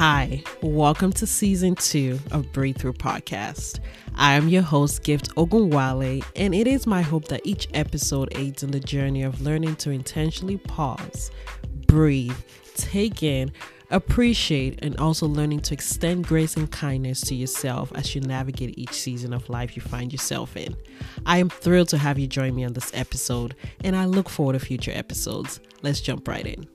Hi, welcome to season 2 of Breakthrough Podcast. I am your host, Gift Ogunwale, and it is my hope that each episode aids in the journey of learning to intentionally pause, breathe, take in, appreciate, and also learning to extend grace and kindness to yourself as you navigate each season of life you find yourself in. I am thrilled to have you join me on this episode, and I look forward to future episodes. Let's jump right in.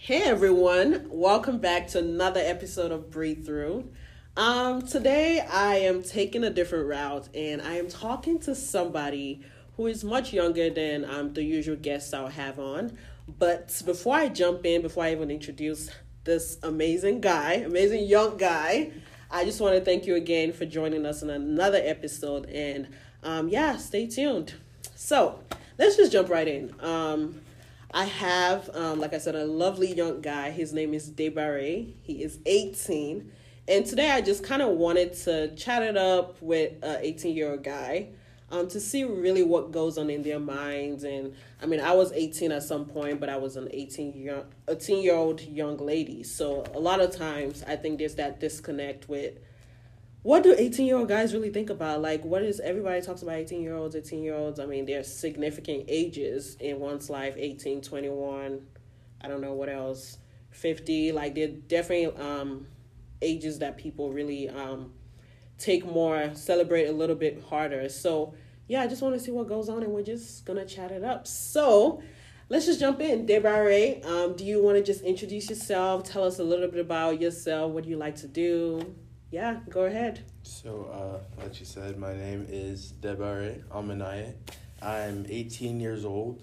Hey everyone, welcome back to another episode of Breakthrough. Today I am taking a different route and I am talking to somebody who is much younger than the usual guests I'll have on. But before I jump in, before I even introduce this amazing young guy, I just want to thank you again for joining us on another episode, and stay tuned. So let's just jump right in. I have, like I said, a lovely young guy. His name is Debaray. He is 18. And today I just kind of wanted to chat it up with an 18-year-old guy to see really what goes on in their minds. And I mean, I was 18 at some point, but I was an 18-year-old young lady. So a lot of times I think there's that disconnect with what do 18-year-old guys really think about? Like, what is everybody talks about 18-year-olds? I mean, they're significant ages in one's life, 18, 21, I don't know what else, 50. Like, they're definitely ages that people really celebrate a little bit harder. So, yeah, I just want to see what goes on, and we're just going to chat it up. So let's just jump in. Debaray, do you want to just introduce yourself? Tell us a little bit about yourself. What do you like to do? Yeah, go ahead. So, like you said, my name is Debaray Aminaya. I'm 18 years old.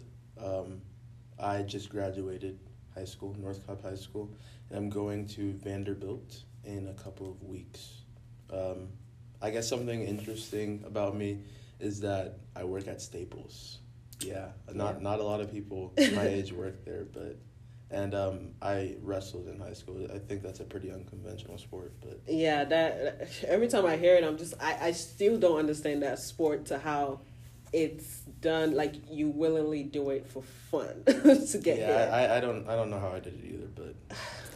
I just graduated high school, North Cobb High School, and I'm going to Vanderbilt in a couple of weeks. I guess something interesting about me is that I work at Staples. Yeah, not a lot of people my age work there, but... And I wrestled in high school. I think that's a pretty unconventional sport, but yeah, that every time I hear it, I'm just I still don't understand that sport to how it's done. Like you willingly do it for fun to get here. Yeah, I don't know how I did it either, but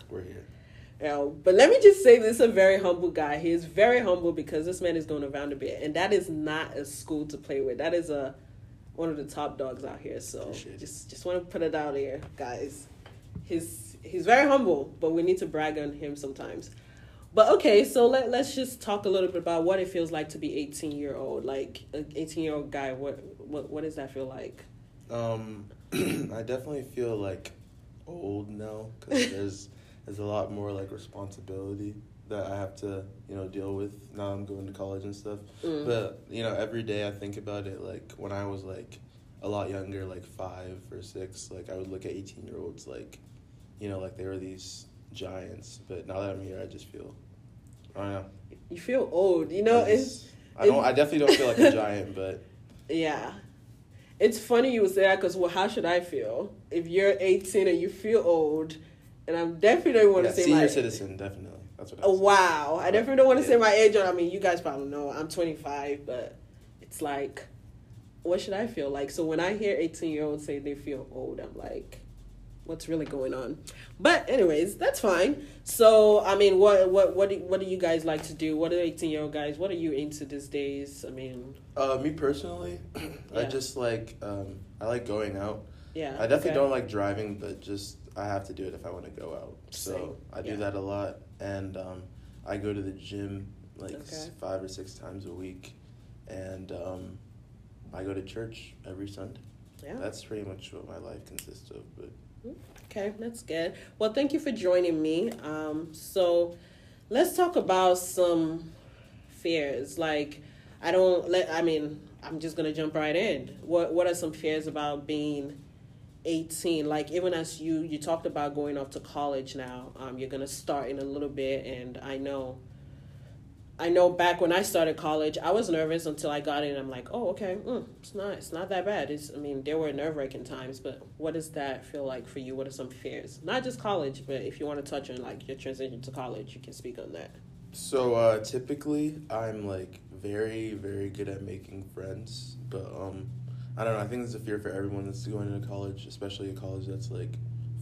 we're here. Yeah, but let me just say this: a very humble guy. He is very humble because this man is going to Vanderbilt, and that is not a school to play with. That is one of the top dogs out here. So just want to put it out there, guys. He's very humble, but we need to brag on him sometimes. But okay, so let's just talk a little bit about what it feels like to be 18-year-old. Like an 18-year-old guy, what does that feel like? I definitely feel like old now because there's a lot more like responsibility that I have to deal with now. I'm going to college and stuff, but every day I think about it. Like when I was like a lot younger, like 5 or 6, like I would look at 18-year-olds like, like they were these giants. But now that I'm here, I just feel, I don't know. You feel old, I definitely don't feel like a giant, but yeah, it's funny you would say that because how should I feel if you're 18 and you feel old? And I'm definitely don't want to say senior citizen, definitely. That's what. Wow, I definitely don't want to say my age. I mean, you guys probably know I'm 25, but it's like, what should I feel like? So when I hear 18-year-olds say they feel old, I'm like, what's really going on? But anyways, that's fine. So, I mean, what do you guys like to do? What are 18-year-old guys? What are you into these days? I mean... me personally, yeah. I just like... I like going out. Yeah. I definitely don't like driving, but just I have to do it if I want to go out. So I do that a lot. And I go to the gym like 5 or 6 times a week. And... I go to church every Sunday. Yeah. That's pretty much what my life consists of. But okay, that's good. Well, thank you for joining me. So let's talk about some fears. Like, I'm just gonna jump right in. What are some fears about being 18? Like, even as you talked about going off to college now, you're gonna start in a little bit, and I know back when I started college, I was nervous until I got in. I'm like, oh, okay, it's not that bad. There were nerve-wracking times, but what does that feel like for you? What are some fears? Not just college, but if you want to touch on, like, your transition to college, you can speak on that. So, typically, I'm, like, very, very good at making friends, but I don't know. I think it's a fear for everyone that's going into college, especially a college that's like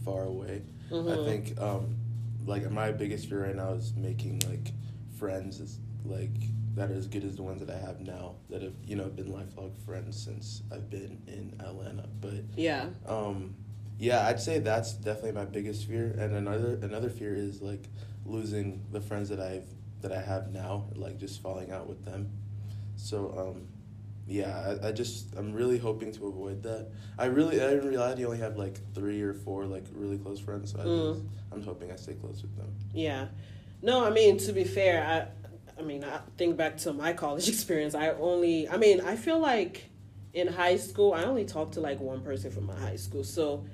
far away. Mm-hmm. I think like my biggest fear right now is making like friends is like that are as good as the ones that I have now that have, you know, been lifelong friends since I've been in Atlanta. But yeah, yeah, I'd say that's definitely my biggest fear. And another fear is like losing the friends that I have now, like just falling out with them. So yeah, I'm really hoping to avoid that. I didn't realize you only have like 3 or 4 like really close friends. So I'm hoping I stay close with them. Yeah, no, I mean, to be fair, I think back to my college experience. I feel like in high school, I only talked to like one person from my high school. So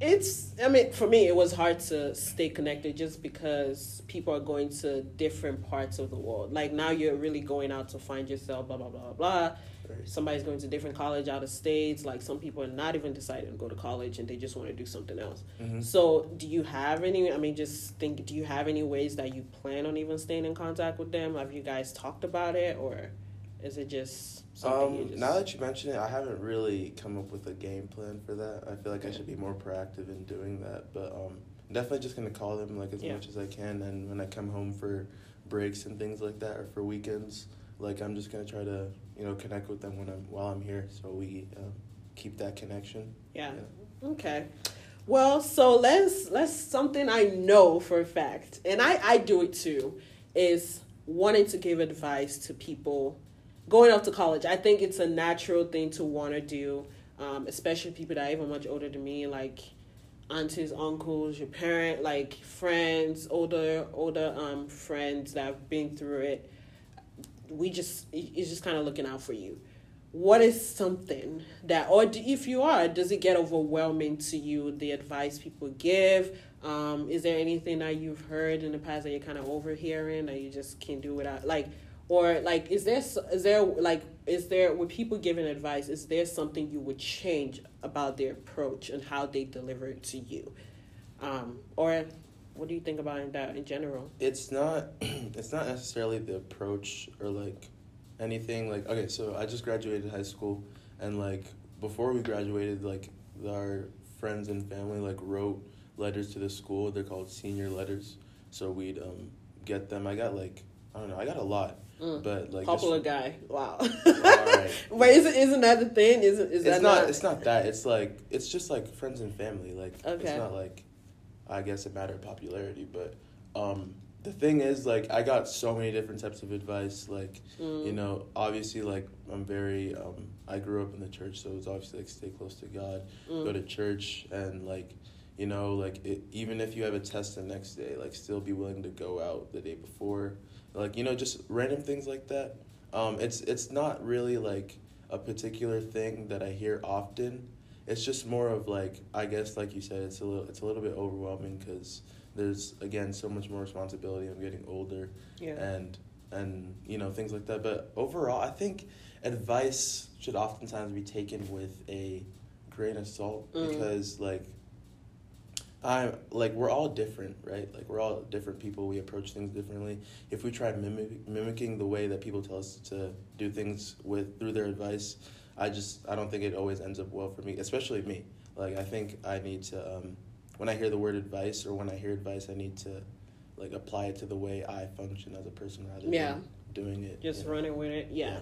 for me, it was hard to stay connected just because people are going to different parts of the world. Like now you're really going out to find yourself, blah, blah, blah, blah, blah. Right. Somebody's going to different college out of states. Like some people are not even deciding to go to college and they just want to do something else. Mm-hmm. So do you have any ways that you plan on even staying in contact with them? Have you guys talked about it, or is it just something you just... Now that you mention it, I haven't really come up with a game plan for that. I feel like I should be more proactive in doing that. But I'm definitely just going to call them like as much as I can. And when I come home for breaks and things like that, or for weekends, like I'm just going to try to, you know, connect with them while I'm here. So we keep that connection. Yeah. Okay. Well, so let's something I know for a fact, and I do it too, is wanting to give advice to people going off to college. I think it's a natural thing to want to do, especially people that are even much older than me, like aunties, uncles, your parent, like friends, older friends that have been through it. It's just kind of looking out for you. What is something that, or if you are, does it get overwhelming to you, the advice people give? Is there anything that you've heard in the past that you're kind of overhearing that you just can't do without, like? Or, like, with people giving advice, is there something you would change about their approach and how they deliver it to you? Or what do you think about that in general? It's not necessarily the approach or, like, anything. Like, okay, so I just graduated high school, and, like, before we graduated, like, our friends and family, like, wrote letters to the school. They're called senior letters. So we'd get them. I got a lot. But like popular guy, wow. Right. Wait, isn't that the thing? It's not that. It's like it's just like friends and family. Like It's not like, I guess, a matter of popularity. But the thing is, like, I got so many different types of advice. Like you know, obviously, like I'm very. I grew up in the church, so it's obviously like stay close to God, go to church, and like. You know, like, even if you have a test the next day, like, still be willing to go out the day before. Like, you know, just random things like that. It's not really, like, a particular thing that I hear often. It's just more of, like, I guess, like you said, it's a little bit overwhelming because there's, again, so much more responsibility. I'm getting older. Yeah. And, you know, things like that. But overall, I think advice should oftentimes be taken with a grain of salt because, like... we're all different, right? Like, we're all different people. We approach things differently. If we try mimicking the way that people tell us to do things through their advice, I don't think it always ends up well for me, especially me. Like, I think I need to, when I hear the word advice or when I hear advice, I need to, like, apply it to the way I function as a person rather than doing it. Just running with it, yeah.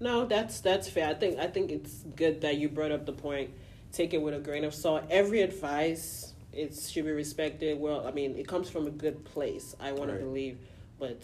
No, that's fair. I think it's good that you brought up the point, take it with a grain of salt. Every advice... It should be respected. Well, I mean, it comes from a good place, I want to believe. But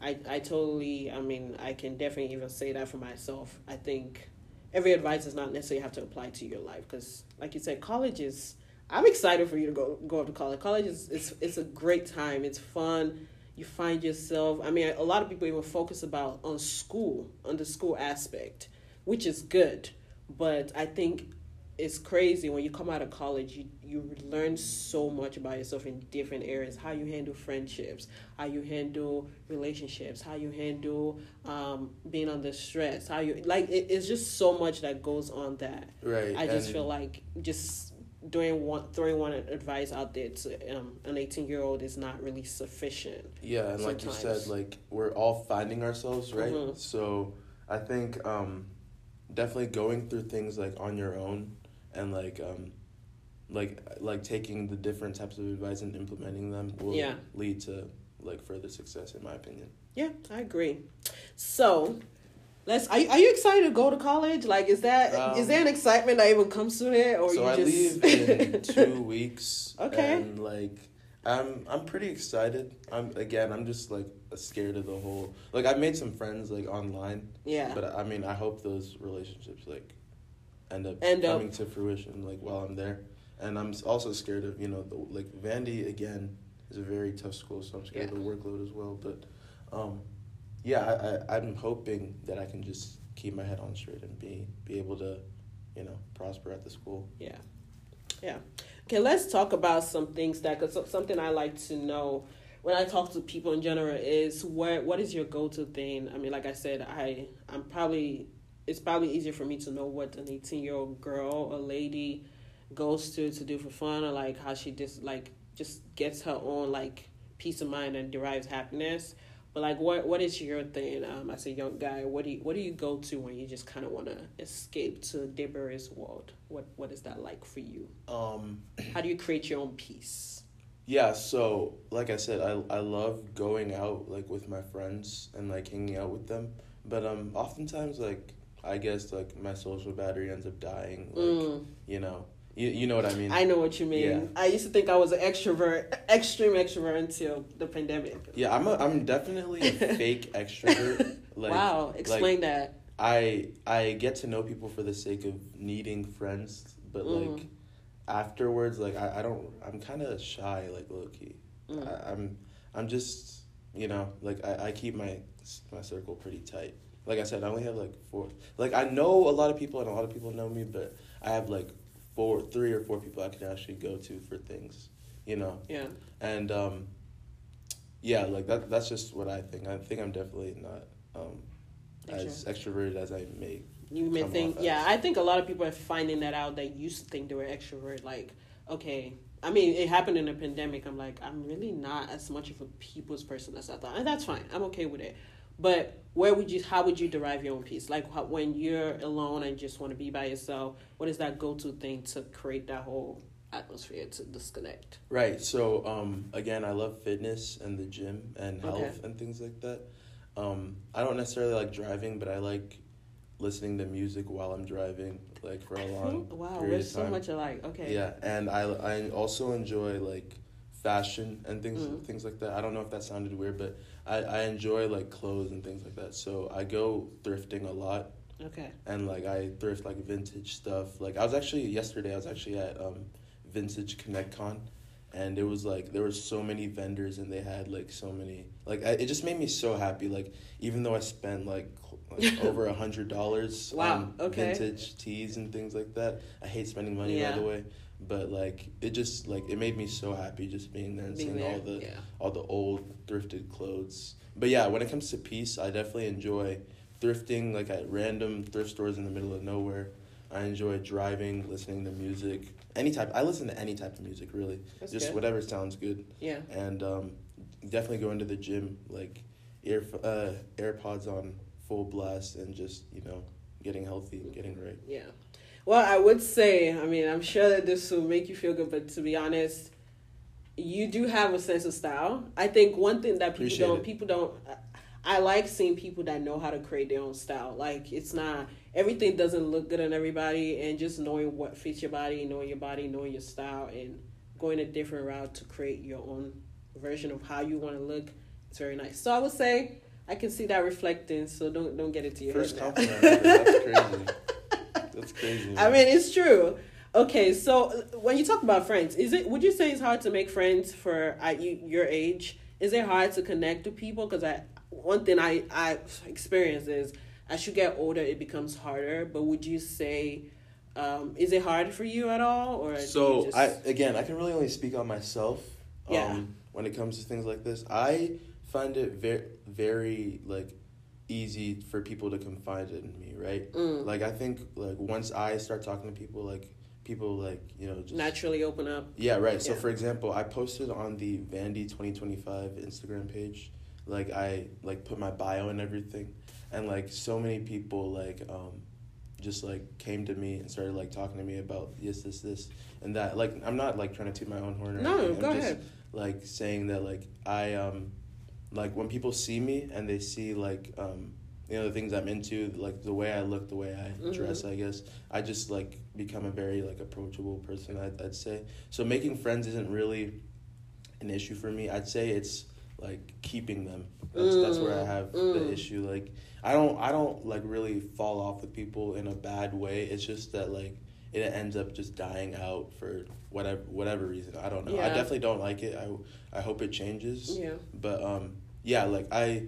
I can definitely even say that for myself. I think every advice does not necessarily have to apply to your life. Because, like you said, college is... I'm excited for you to go up to college. College is it's a great time. It's fun. You find yourself... I mean, a lot of people even focus on school, on the school aspect, which is good. But I think... It's crazy when you come out of college, you learn so much about yourself in different areas, how you handle friendships, how you handle relationships, how you handle being under stress, how you like it's just so much that goes on that. Right. I just feel like just throwing one advice out there to an 18-year-old is not really sufficient. Yeah, and sometimes. Like you said, like we're all finding ourselves, right? Mm-hmm. So I think definitely going through things like on your own and like taking the different types of advice and implementing them will lead to like further success, in my opinion. Yeah, I agree. So, are you excited to go to college? Like, is there an excitement that even comes to it, or so you just? So I leave in 2 weeks. Okay. And I'm pretty excited. I'm just like scared of the whole. Like, I made some friends like online. Yeah. But I mean, I hope those relationships like end up coming to fruition like while I'm there. And I'm also scared of, Vandy, again, is a very tough school, so I'm scared of the workload as well. But, I'm hoping that I can just keep my head on straight and be able to, prosper at the school. Yeah. Yeah. Okay, let's talk about some things because something I like to know when I talk to people in general is what is your go-to thing? I mean, like I said, it's probably easier for me to know what an 18-year-old girl or lady goes to do for fun, or like how she just gets her own like peace of mind and derives happiness. But like, what is your thing? As a young guy, what do you go to when you just kind of want to escape to Debaray's world? What is that like for you? How do you create your own peace? Yeah, so like I said, I love going out like with my friends and like hanging out with them, but oftentimes like I guess like my social battery ends up dying, like You know what I mean? I know what you mean. Yeah. I used to think I was an extreme extrovert until the pandemic. Yeah, I'm definitely a fake extrovert. Wow, explain that. I get to know people for the sake of needing friends, but like afterwards, like I'm kind of shy, like low key. I'm just, like I keep my circle pretty tight. Like I said, I only have like four. Like I know a lot of people and a lot of people know me, but I have like three or four people I can actually go to for things, Yeah. And, like, that's just what I think. I think I'm definitely not as extroverted as I may. You may think, yeah, I think a lot of people are finding that out. They used to think they were extrovert. Like, okay, I mean, it happened in the pandemic. I'm like, I'm really not as much of a people's person as I thought. And that's fine. I'm okay with it. But how would you derive your own peace? Like when you're alone and just want to be by yourself, what is that go-to thing to create that whole atmosphere to disconnect? Right. So, again, I love fitness and the gym and health and things like that. I don't necessarily like driving, but I like listening to music while I'm driving, like for a long wow, period of time. Wow, we're so much alike. Okay. Yeah, and I also enjoy like fashion and things like that. I don't know if that sounded weird, but I enjoy like clothes and things like that. So I go thrifting a lot. Okay. And like I thrift like vintage stuff. Like yesterday I was actually at Vintage Connect Con, and it was like there were so many vendors and they had like so many it just made me so happy. Like even though I spent like over $100 on vintage tees and things like that. I hate spending money by the way. But like it just like it made me so happy just being there and seeing all the old thrifted clothes. But yeah, when it comes to peace, I definitely enjoy thrifting like at random thrift stores in the middle of nowhere. I enjoy driving, listening to music, I listen to any type of music really. That's just good. Whatever sounds good. Yeah. And definitely go into the gym like AirPods on full blast and just getting healthy and getting right. Yeah. Well, I would say, I mean, I'm sure that this will make you feel good, but to be honest, you do have a sense of style. I think one thing that I like seeing people that know how to create their own style. Like, it's not, everything doesn't look good on everybody, and just knowing what fits your body, knowing your body, knowing your style, and going a different route to create your own version of how you want to look, it's very nice. So I would say, I can see that reflecting, so don't get it to your head now. First compliment, that's crazy. That's crazy. Man. I mean, it's true. Okay, so when you talk about friends, would you say it's hard to make friends for at your age? Is it hard to connect with people? Because one thing I experience is as you get older, it becomes harder. But would you say, is it hard for you at all? Or so I can really only speak on myself. When it comes to things like this, I find it very, very easy for people to confide in me, right? Like I think once I start talking to people, just naturally open up. Yeah, right. So for example, I posted on the Vandy 2025 Instagram page, I put my bio and everything, and so many people just like came to me and started like talking to me about this and that. Like, I'm not like trying to toot my own horn or anything. No, go ahead. Like saying that like I like when people see me and they see like you know, the things I'm into, like the way I look, the way I dress, I guess. I just like become a very like approachable person, I'd say. So making friends isn't really an issue for me. I'd say it's like keeping them. That's where I have the issue. Like I don't like really fall off with people in a bad way. It's just that like it ends up just dying out for whatever reason. I don't know. Yeah. I definitely don't like it. I hope it changes. Yeah. But yeah, like I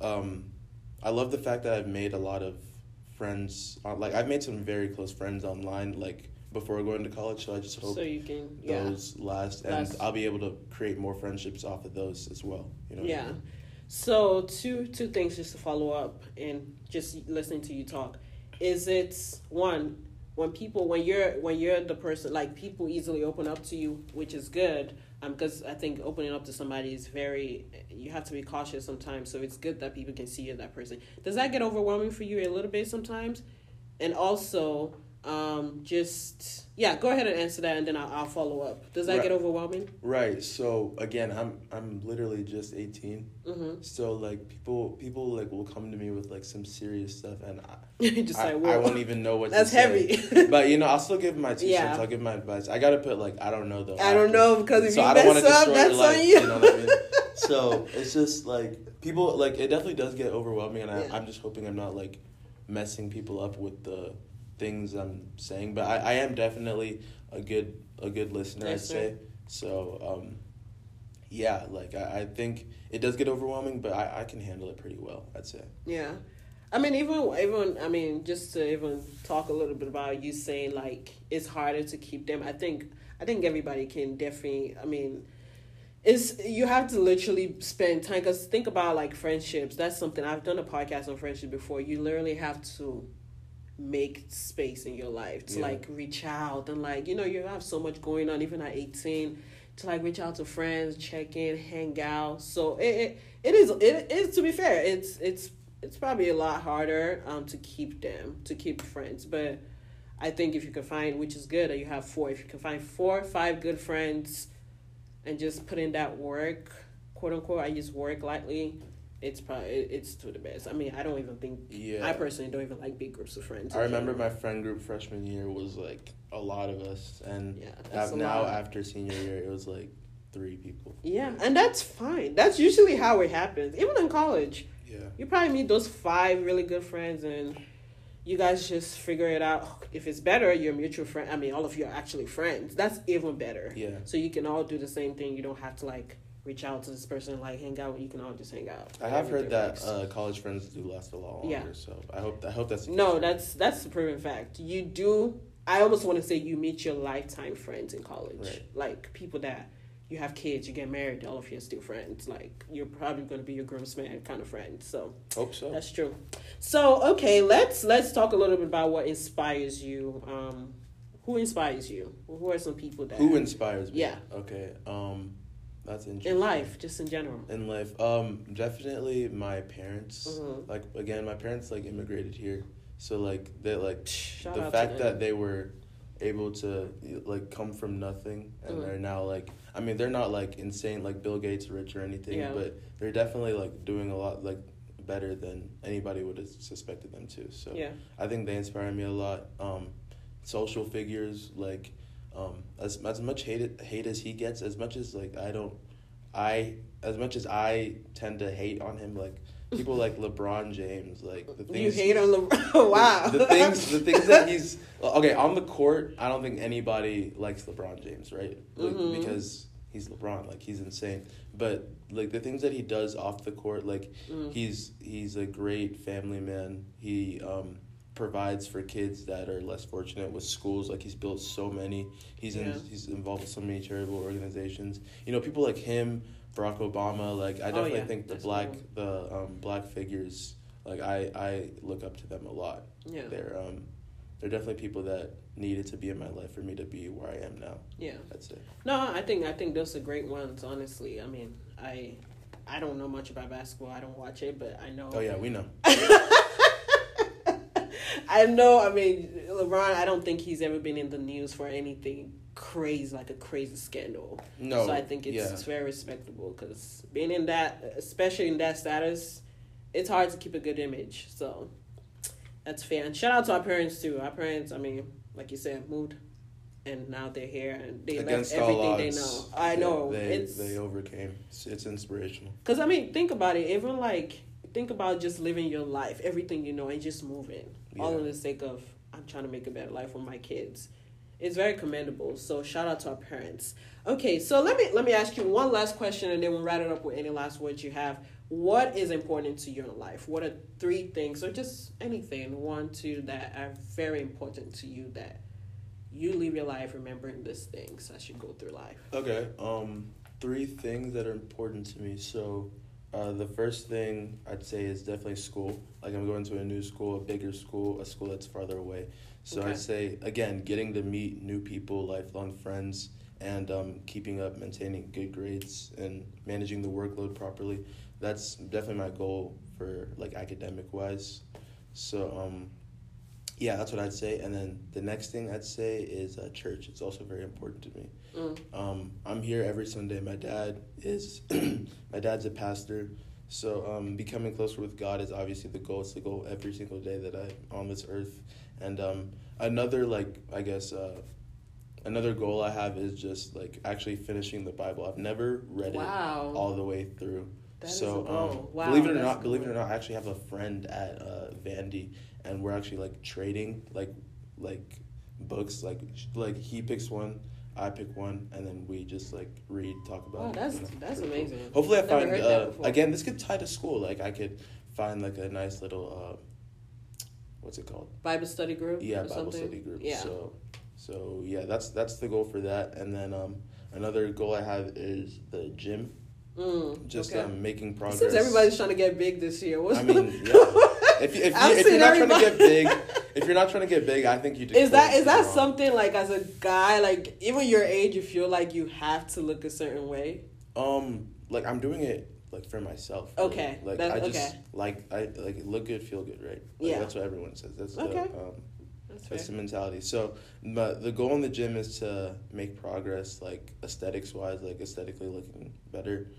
love the fact that I've made a lot of friends. Like, I've made some very close friends online, like, before going to college. So I just hope those last. And I'll be able to create more friendships off of those as well. You know what I mean? So two things just to follow up and just listening to you talk. Is it, one, when you're the person, like, people easily open up to you, which is good. Because I think opening up to somebody is you have to be cautious sometimes. So it's good that people can see you, that person. Does that get overwhelming for you a little bit sometimes? And also, go ahead and answer that, and then I'll follow up. Does that get overwhelming? Right. So again, I'm literally just 18. Mm-hmm. So like people like will come to me with like some serious stuff, and I won't even know what that's to say. Heavy. But you know, I'll still give my 2 cents. I'll give my advice. I gotta put like I don't know though. I don't know, because if you mess up, that's on you. You know what I mean? So it's just like people like it definitely does get overwhelming, and I'm just hoping I'm not like messing people up with the things I'm saying, but I am definitely a good listener, I'd say. So, yeah, like I think it does get overwhelming, but I can handle it pretty well, I'd say. Yeah, I mean, just to even talk a little bit about you saying like it's harder to keep them. I think everybody can definitely. I mean, you have to literally spend time, because think about like friendships. That's something I've done a podcast on friendship before. You literally have to make space in your life to like reach out and like, you know, you have so much going on even at 18 to like reach out to friends, check in, hang out. So it is, to be fair, it's probably a lot harder to keep friends. But I think if you can find, which is good that you have four, if you can find 4 or 5 good friends and just put in that work, quote unquote, I use work lightly, it's to the best. I mean, I don't even think... Yeah. I personally don't even like big groups of friends. I remember my friend group freshman year was, like, a lot of us. And now, after senior year, it was, like, 3 people. Yeah, and that's fine. That's usually how it happens. Even in college. Yeah. You probably meet those 5 really good friends, and you guys just figure it out. If it's better, you're a mutual friend. I mean, all of you are actually friends. That's even better. Yeah. So you can all do the same thing. You don't have to, like... reach out to this person, like hang out. You can all just hang out. I have heard that college friends do last a lot longer. Yeah. So I hope that's the case. No, that's a proven fact. You do. I almost want to say you meet your lifetime friends in college, right. Like people that you have kids, you get married, all of you are still friends. Like you're probably going to be your groomsman kind of friend. So hope so. That's true. So okay, let's talk a little bit about what inspires you. Who inspires you? Who are some people that? Who inspires me? Yeah. Okay. That's interesting. In life, just in general. In life. Definitely my parents. Mm-hmm. Like, again, my parents, like, immigrated here. So, like, they, like, the fact that they were able to, like, come from nothing. And they're now, like, I mean, they're not, like, insane, like, Bill Gates rich or anything. Yeah. But they're definitely, like, doing a lot, like, better than anybody would have suspected them to. So, I think they inspire me a lot. Social figures, like... as much hate as he gets, as much as like as much as I tend to hate on him, like people like LeBron James, like the things you hate on LeBron. Wow, the things that he's on the court. I don't think anybody likes LeBron James, right? Like, because he's LeBron, like he's insane. But like the things that he does off the court, like he's a great family man. He provides for kids that are less fortunate with schools. Like he's built so many. He's involved with so many charitable organizations. You know, people like him, Barack Obama. Like I definitely think the black figures. Like I look up to them a lot. Yeah, they're definitely people that needed to be in my life for me to be where I am now. Yeah, that's it. No, I think those are great ones. Honestly, I mean, I don't know much about basketball. I don't watch it, but I know. Oh yeah, we know. I know, I mean, LeBron, I don't think he's ever been in the news for anything crazy, like a crazy scandal. No. So I think it's very respectable, because being in that, especially in that status, it's hard to keep a good image. So that's fair. And shout out to our parents, too. Our parents, I mean, like you said, moved, and now they're here, and they left everything they know. I know. They overcame. It's inspirational. Because, I mean, think about it. Even, like, think about just living your life, everything you know, and just moving. Yeah. All in the sake of, I'm trying to make a better life for my kids. It's very commendable. So shout out to our parents. Okay, so let me ask you one last question, and then we'll wrap it up with any last words you have. What is important to you in life? What are three things, or just anything, one, two, that are very important to you that you live your life remembering these things as you go through life? Okay, three things that are important to me. So the first thing I'd say is definitely school. Like, I'm going to a new school, a bigger school, a school that's farther away. So okay. I'd say, again, getting to meet new people, lifelong friends, and keeping up, maintaining good grades, and managing the workload properly. That's definitely my goal for, like, academic-wise. So, yeah, that's what I'd say. And then the next thing I'd say is church. It's also very important to me. I'm here every Sunday. My dad's a pastor. So becoming closer with God is obviously the goal. It's the goal every single day that I'm on this earth. And another goal I have is just, like, actually finishing the Bible. I've never read it all the way through. That so, wow, believe it or not, I actually have a friend at Vandy, and we're actually, like, trading, like books. Like he picks one, I pick one, and then we just, like, read, talk about it. That's amazing. Cool. Hopefully I find, again, this could tie to school. Like, I could find, like, a nice little, what's it called? Bible study group? Yeah, study group. Yeah. So yeah, that's the goal for that. And then another goal I have is the gym. Making progress. Since everybody's trying to get big this year. I mean, yeah. If you're not trying to get big, I think you do. Is that something, like, as a guy, like, even your age, you feel like you have to look a certain way? Like, I'm doing it, like, for myself. Okay. Really. Like, I look good, feel good, right? Like, yeah. That's what everyone says. That's okay. That's the mentality. So the goal in the gym is to make progress, like, aesthetics-wise, like, aesthetically looking better.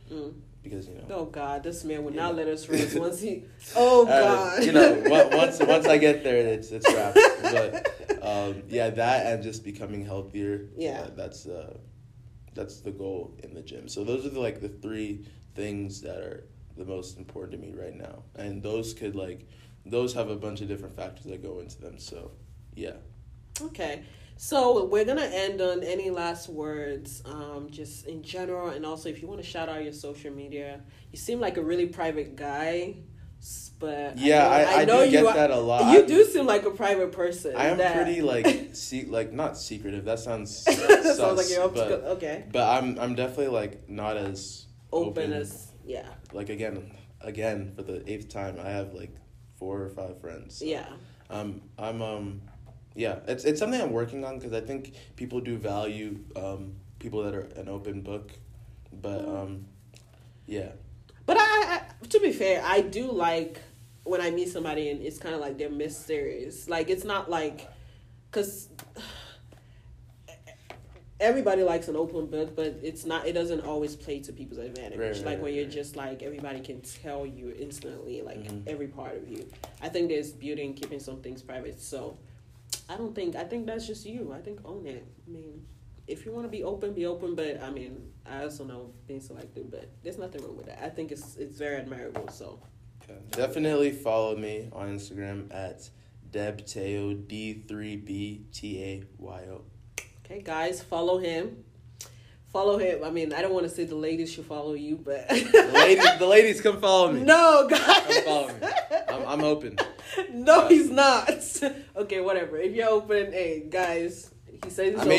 Because, you know. Oh, God, this man would not let us rest once he... Oh, God. You know, once I get there, it's wrapped. But, yeah, that and just becoming healthier. Yeah. That's the goal in the gym. So those are, the three things that are the most important to me right now. And those could, those have a bunch of different factors that go into them, so... Yeah. Okay. So we're going to end on any last words, just in general. And also, if you want to shout out your social media, you seem like a really private guy, but yeah, I know you get that a lot. You do seem like a private person. I am pretty, not secretive. That sounds that sounds like you're okay. But I'm definitely, not as open as, yeah. Like, again, for the 8th time, I have, 4 or 5 friends. So. Yeah. It's something I'm working on, because I think people do value people that are an open book, but yeah. But I to be fair, I do like when I meet somebody and it's kind of like they're mysterious. Like, it's not like, because everybody likes an open book, but it doesn't always play to people's advantage. When you're just everybody can tell you instantly, every part of you. I think there's beauty in keeping some things private. So I think that's just you. I think own it. I mean, if you want to be open. But I mean, I also know being selective, but there's nothing wrong with that. I think it's very admirable. So okay. Definitely follow me on Instagram at Debtayo, D3BTAYO. Okay, guys, follow him. I mean, I don't want to say the ladies should follow you, but... the ladies, come follow me. No, guys. Come follow me. I'm open. No, he's not. Okay, whatever. If you're open, hey, guys, he says he's open.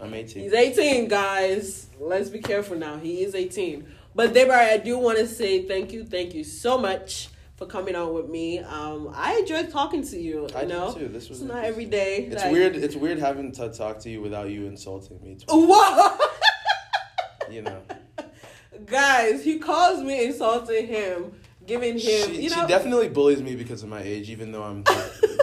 I'm 18. He's 18, guys. Let's be careful now. He is 18. But, Debaray, I do want to say thank you so much for coming on with me. I enjoyed talking to you. I know? Did too. This was not every day. It's weird. It's weird having to talk to you without you insulting me. Whoa! You know, guys, he calls me insulting him. giving him, she definitely bullies me because of my age, even though I'm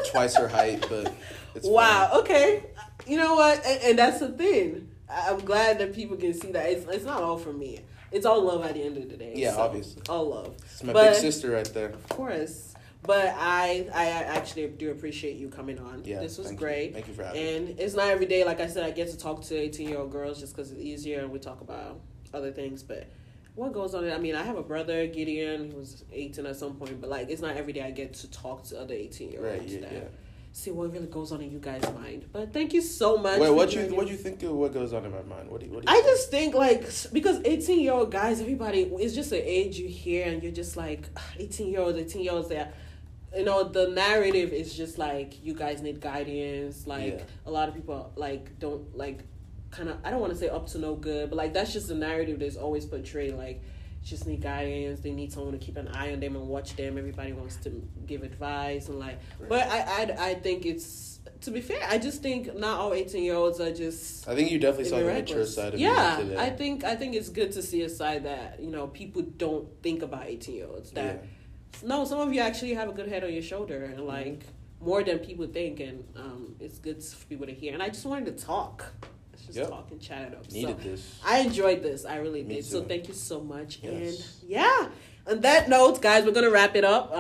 twice her height, but it's wow, funny. Okay. You know what? And that's the thing. I'm glad that people can see that. It's not all for me. It's all love at the end of the day. Yeah, so, obviously. All love. It's my big sister right there. Of course. But I actually do appreciate you coming on. Yeah, this was great. Thank you for having me. And it's not every day, like I said, I get to talk to 18-year-old girls just because it's easier and we talk about other things. But what goes on? I mean, I have a brother, Gideon, who was 18 at some point. But, like, it's not every day I get to talk to other 18-year-olds. Right, yeah. See what really goes on in you guys' mind. But thank you so much. Wait, what do you think of what goes on in my mind? What do you think? Just think, like, because 18-year-old guys, everybody, it's just an age you hear and you're just like, 18-year-olds, they're, you know, the narrative is just like, you guys need guidance. Like, a lot of people, like, don't, like, kind of, I don't want to say up to no good, but, like, that's just the narrative that's always portrayed, like, just need guidance. They need someone to keep an eye on them and watch them. Everybody wants to give advice and like, but I think it's, to be fair, I just think not all 18-year-olds are just. I think you definitely saw the mature side of me today. I think it's good to see a side that, you know, people don't think about 18-year-olds. No, some of you actually have a good head on your shoulder and like more than people think, and it's good for people to hear. And I just wanted to talk. Talk and chat it up. Needed this. I enjoyed this. I really did. So thank you so much. Yes. And on that note, guys, we're going to wrap it up.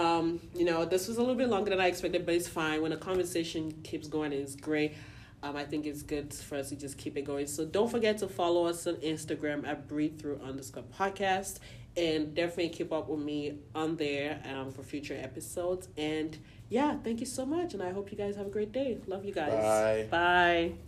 You know, this was a little bit longer than I expected, but it's fine. When a conversation keeps going, it's great. I think it's good for us to just keep it going. So don't forget to follow us on Instagram at breathethrough_podcast. And definitely keep up with me on there for future episodes. And, thank you so much. And I hope you guys have a great day. Love you guys. Bye.